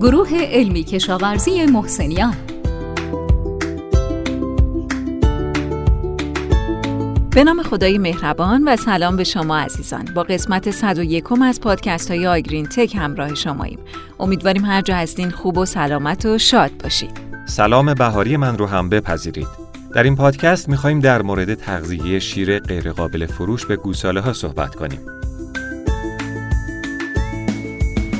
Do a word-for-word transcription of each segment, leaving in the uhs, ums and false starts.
گروه علمی کشاورزی محسنیان. به نام خدای مهربان و سلام به شما عزیزان. با قسمت صد و یک از پادکست های آگرین تک همراه شماییم. امیدواریم هر جا هستین خوب و سلامت و شاد باشید. سلام بهاری من رو هم بپذیرید. در این پادکست می‌خوایم در مورد تغذیه شیر غیرقابل فروش به گوساله‌ها صحبت کنیم.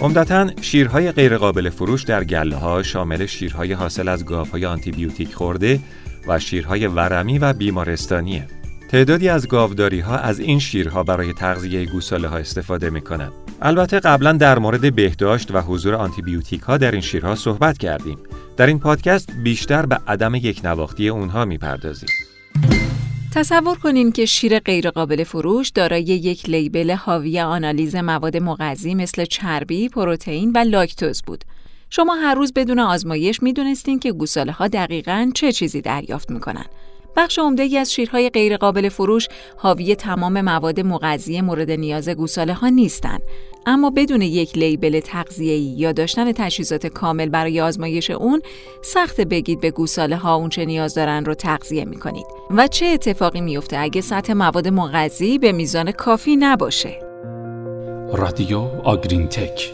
عمدتاً شیرهای غیرقابل فروش در گله‌ها شامل شیرهای حاصل از گاوهای آنتیبیوتیک خورده و شیرهای ورمی و بیمارستانیه. تعدادی از گاوداری‌ها از این شیرها برای تغذیه گوساله‌ها استفاده می‌کنند. البته قبلا در مورد بهداشت و حضور آنتیبیوتیک‌ها در این شیرها صحبت کردیم. در این پادکست بیشتر به عدم یکنواختی اونها می‌پردازیم. تصور کنین که شیر غیرقابل فروش دارای یک لیبل حاوی آنالیز مواد مغذی مثل چربی، پروتئین و لاکتوز بود. شما هر روز بدون آزمایش می‌دونستین که گوساله‌ها دقیقاً چه چیزی دریافت می‌کنن. بخش عمده‌ای از شیرهای غیرقابل فروش حاوی تمام مواد مغذی مورد نیاز گوساله‌ها نیستند، اما بدون یک لیبل تغذیه‌ای یا داشتن تجهیزات کامل برای آزمایش اون، سخت بگید به گوساله‌ها اون چه نیاز دارن رو تغذیه می‌کنید. و چه اتفاقی میفته اگه سطح مواد مغذی به میزان کافی نباشه؟ رادیو آگرینتک.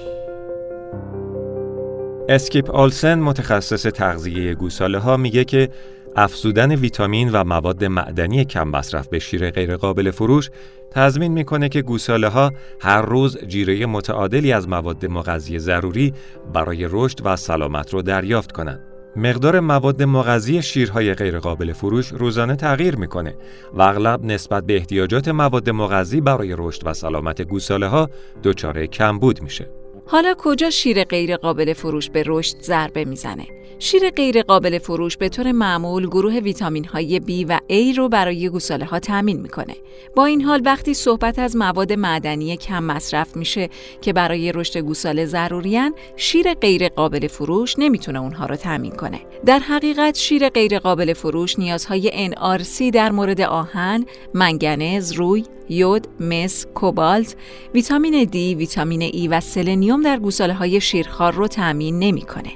اسکیپ اولسن متخصص تغذیه گوساله‌ها میگه که افزودن ویتامین و مواد معدنی کم مصرف به شیر غیرقابل فروش تضمین میکنه که گوساله‌ها هر روز جیره متعادلی از مواد مغذی ضروری برای رشد و سلامت رو دریافت کنند. مقدار مواد مغذی شیرهای غیرقابل فروش روزانه تغییر میکنه و اغلب نسبت به احتیاجات مواد مغذی برای رشد و سلامت گوساله‌ها دچار کمبود میشه. حالا کجا شیر غیر قابل فروش به رشد ضربه میزنه؟ شیر غیر قابل فروش به طور معمول گروه ویتامین های B و A رو برای گوساله ها تامین میکنه. با این حال وقتی صحبت از مواد معدنی کم مصرف میشه که برای رشد گوساله ضرورین، شیر غیر قابل فروش نمیتونه اونها رو تامین کنه. در حقیقت شیر غیر قابل فروش نیازهای ان آر سی در مورد آهن، منگنز، روی، یود، مس، کوبالت، ویتامین D، ویتامین ای و سلنیوم در گوساله‌های شیرخوار رو تامین نمی‌کنه.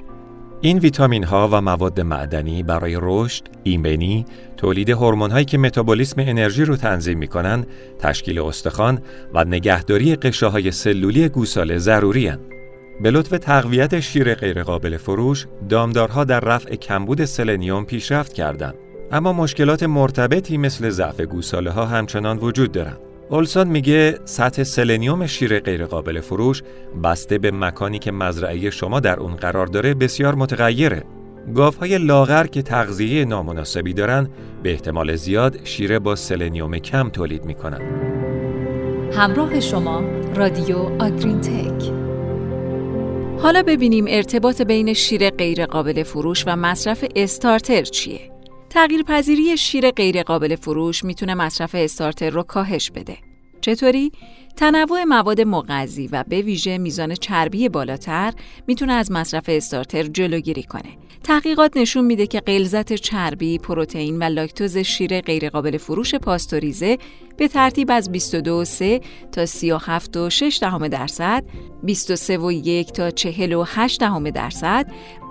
این ویتامین‌ها و مواد معدنی برای رشد، ایمنی، تولید هورمون‌هایی که متابولیسم انرژی رو تنظیم می‌کنن، تشکیل استخوان و نگهداری غشاهای سلولی گوساله ضروری‌اند. به لطف تقویت شیر غیرقابل فروش، دامدارها در رفع کمبود سلنیوم پیشرفت کردند. اما مشکلات مرتبطی مثل ضعف گوساله‌ها همچنان وجود دارند. اولسون میگه سطح سلنیوم شیر غیرقابل فروش بسته به مکانی که مزرعه شما در اون قرار داره بسیار متغیره. گاوهای لاغر که تغذیه نامناسبی دارن به احتمال زیاد شیر با سلنیوم کم تولید میکنن. همراه شما رادیو آگرینتک. حالا ببینیم ارتباط بین شیر غیرقابل فروش و مصرف استارتر چیه؟ تغییر پذیری شیر غیر قابل فروش میتونه مصرف استارتر رو کاهش بده. چطوری؟ تنوع مواد مغذی و به ویژه میزان چربی بالاتر میتونه از مصرف استارتر جلوگیری کنه. تحقیقات نشون میده که غلظت چربی، پروتئین و لاکتوز شیر غیر قابل فروش پاستوریزه به ترتیب از بیست و دو و سه تا سی و هفت و شش دهم درصد، بیست و سه و یک تا چهل و هشت دهم درصد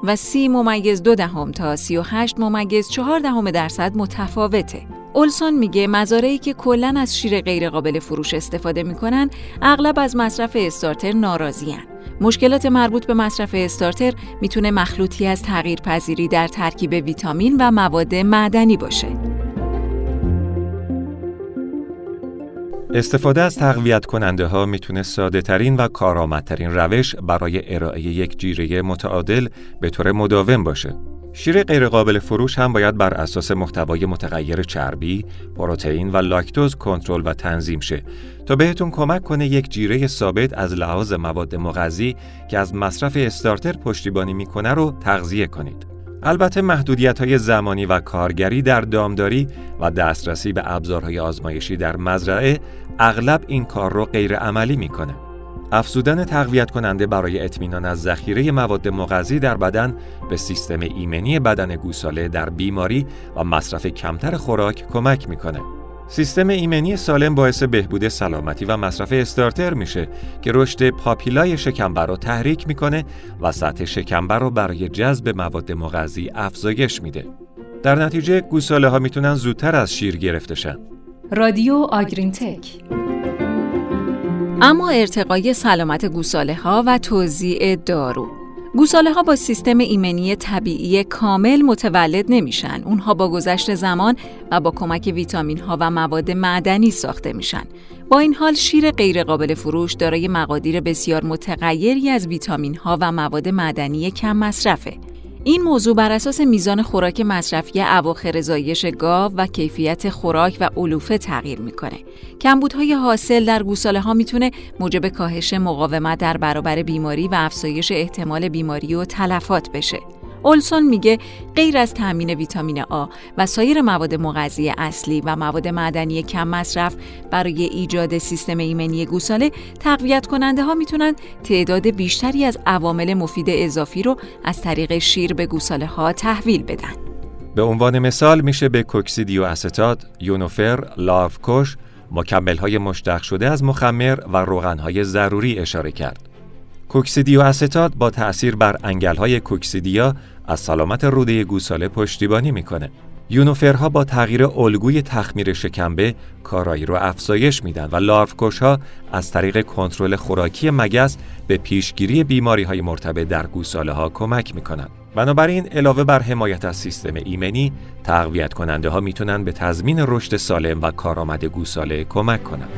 و سی ممیز دو دهم تا سی و هشت ممیز چهار دهم درصد متفاوته. اولسون میگه مزارعی که کلاً از شیر غیر قابل فروش استفاده میکنن اغلب از مصرف استارتر ناراضیان. مشکلات مربوط به مصرف استارتر میتونه مخلوطی از تغییرپذیری در ترکیب ویتامین و مواد معدنی باشه. استفاده از تقویت کننده ها میتونه ساده ترین و کارآمدترین روش برای ارائه یک جیره متعادل به طور مداوم باشه. شیر غیرقابل فروش هم باید بر اساس محتوای متغیر چربی، پروتئین و لاکتوز کنترل و تنظیم شه تا بهتون کمک کنه یک جیره ثابت از لحاظ مواد مغذی که از مصرف استارتر پشتیبانی میکنه رو تغذیه کنید. البته محدودیت‌های زمانی و کارگری در دامداری و دسترسی به ابزارهای آزمایشی در مزرعه اغلب این کار رو غیرعملی میکنه. افزودن تقویت کننده برای اطمینان از ذخیره مواد مغذی در بدن به سیستم ایمنی بدن گوساله در بیماری و مصرف کمتر خوراک کمک میکنه. سیستم ایمنی سالم باعث بهبود سلامتی و مصرف استارتر میشه که رشد پاپیلای شکمبر رو تحریک میکنه و سطح شکمبر رو برای جذب مواد مغذی افزایش میده. در نتیجه گوساله ها میتونن زودتر از شیر گرفته شن. رادیو آگرینتک. اما ارتقای سلامت گوساله ها و توزیع دارو. گوساله ها با سیستم ایمنی طبیعی کامل متولد نمیشن. اونها با گذشت زمان و با کمک ویتامین ها و مواد معدنی ساخته میشن. با این حال شیر غیر قابل فروش دارای مقادیر بسیار متغیری از ویتامین ها و مواد معدنی کم مصرفه. این موضوع بر اساس میزان خوراک مصرفی اواخر زایش گاو و کیفیت خوراک و علوفه تغییر میکنه. کمبودهای حاصل در گوساله ها میتونه موجب کاهش مقاومت در برابر بیماری و افزایش احتمال بیماری و تلفات بشه. اولسون میگه غیر از تامین ویتامین آ و سایر مواد مغذی اصلی و مواد معدنی کم مصرف برای ایجاد سیستم ایمنی گوساله، تقویت کننده ها میتونن تعداد بیشتری از عوامل مفید اضافی رو از طریق شیر به گوساله ها تحویل بدن. به عنوان مثال میشه به کوکسیدیو استات، یونوفر، لاروکش، مکمل های مشتق شده از مخمر و روغن های ضروری اشاره کرد. کوکسیدیو استات با تأثیر بر انگل‌های کوکسیدیا از سلامت روده گوساله پشتیبانی میکنه. یونوفرها با تغییر الگوی تخمیر شکمبه کارایی رو افزایش میدن و لاروکش‌ها از طریق کنترل خوراکی مگس به پیشگیری بیماری‌های مرتبط در گوساله‌ها کمک میکنن. بنابراین علاوه بر حمایت از سیستم ایمنی، تقویت کننده ها میتونن به تضمین رشد سالم و کارآمد گوساله کمک کنن.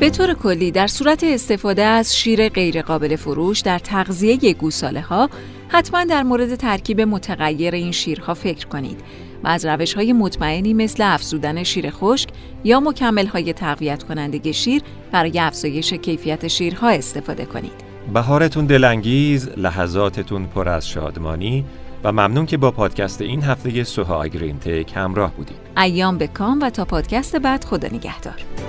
به طور کلی در صورت استفاده از شیر غیر قابل فروش در تغذیه گوساله ها، حتما در مورد ترکیب متغیر این شیرها فکر کنید و از روش‌های مطمئنی مثل افزودن شیر خشک یا مکمل‌های تقویت کننده شیر برای افزایش کیفیت شیرها استفاده کنید. بهارتون دلانگیز، لحظاتتون پر از شادمانی و ممنون که با پادکست این هفته سوها آگرینتک همراه بودید. ایام به کام و تا پادکست بعد، خدا نگهدار.